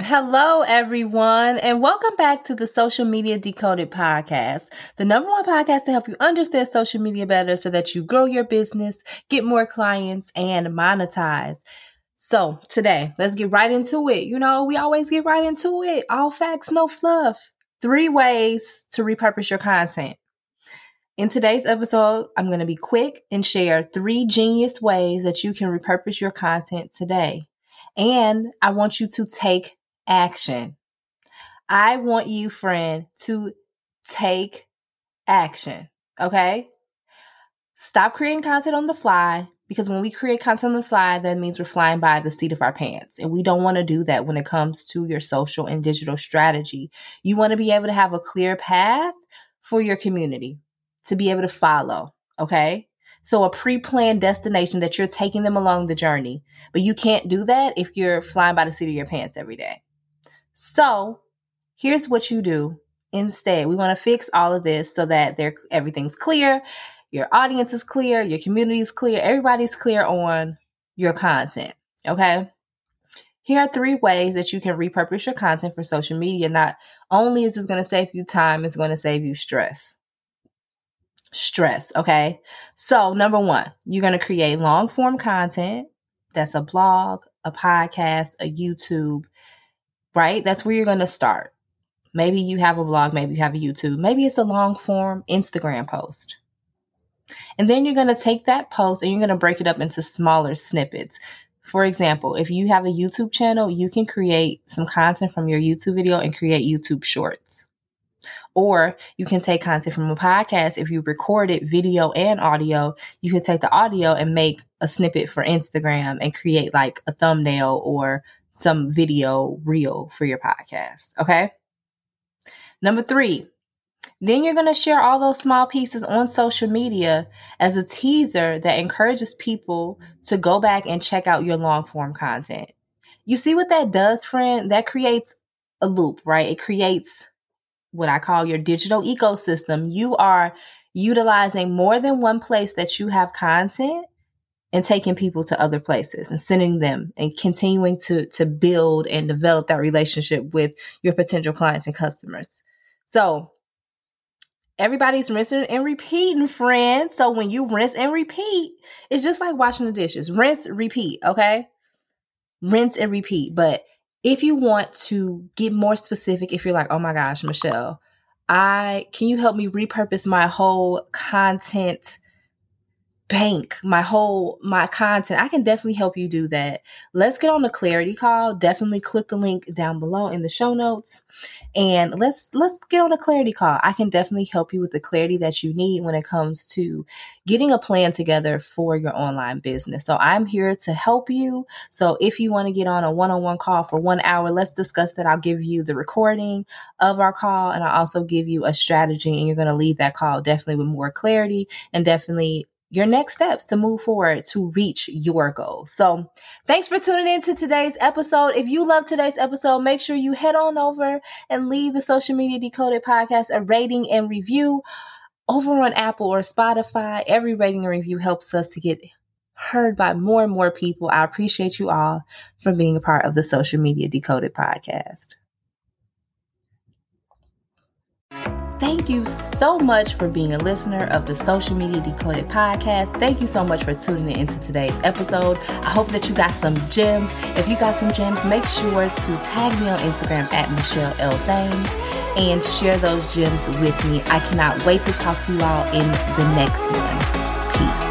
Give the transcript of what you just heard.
Hello, everyone, and welcome back to the Social Media Decoded podcast, the number one podcast to help you understand social media better so that you grow your business, get more clients, and monetize. So today, let's get right into it. You know, we always get right into it. All facts, no fluff. 3 ways to repurpose your content. In today's episode, I'm going to be quick and share 3 genius ways that you can repurpose your content today. And I want you to take action. I want you, friend, to take action, okay? Stop creating content on the fly, because when we create content on the fly, that means we're flying by the seat of our pants. And we don't want to do that when it comes to your social and digital strategy. You want to be able to have a clear path for your community to be able to follow, okay? So a pre-planned destination that you're taking them along the journey, but you can't do that if you're flying by the seat of your pants every day. So here's what you do instead. We want to fix all of this so that everything's clear, your audience is clear, your community is clear, everybody's clear on your content, okay? Here are 3 ways that you can repurpose your content for social media. Not only is this going to save you time, it's going to save you stress. Stress, okay? So number 1, you're going to create long-form content. That's a blog, a podcast, a YouTube, right? That's where you're going to start. Maybe you have a blog, maybe you have a YouTube, maybe it's a long form Instagram post. And then you're going to take that post and you're going to break it up into smaller snippets. For example, if you have a YouTube channel, you can create some content from your YouTube video and create YouTube shorts. Or you can take content from a podcast. If you record it, video and audio, you can take the audio and make a snippet for Instagram and create like a thumbnail or some video reel for your podcast. Okay. Number 3, then you're going to share all those small pieces on social media as a teaser that encourages people to go back and check out your long form content. You see what that does, friend? That creates a loop, right? It creates what I call your digital ecosystem. You are utilizing more than one place that you have content and taking people to other places and sending them and continuing to build and develop that relationship with your potential clients and customers. So everybody's rinsing and repeating, friends. So when you rinse and repeat, it's just like washing the dishes. Rinse, repeat, okay? Rinse and repeat. But if you want to get more specific, if you're like, oh my gosh, Michelle, can you help me repurpose my whole content bank, my content? I can definitely help you do that. Let's get on the clarity call. Definitely click the link down below in the show notes and let's get on a clarity call. I can definitely help you with the clarity that you need when it comes to getting a plan together for your online business. So I'm here to help you. So if you want to get on a one-on-one call for 1 hour, let's discuss that. I'll give you the recording of our call and I'll also give you a strategy, and you're going to leave that call definitely with more clarity and definitely your next steps to move forward to reach your goals. So thanks for tuning in to today's episode. If you love today's episode, make sure you head on over and leave the Social Media Decoded podcast a rating and review over on Apple or Spotify. Every rating and review helps us to get heard by more and more people. I appreciate you all for being a part of the Social Media Decoded podcast. Thank you so much for being a listener of the Social Media Decoded podcast. Thank you so much for tuning into today's episode. I hope that you got some gems. If you got some gems, make sure to tag me on Instagram at Michelle L. Thames and share those gems with me. I cannot wait to talk to you all in the next one. Peace.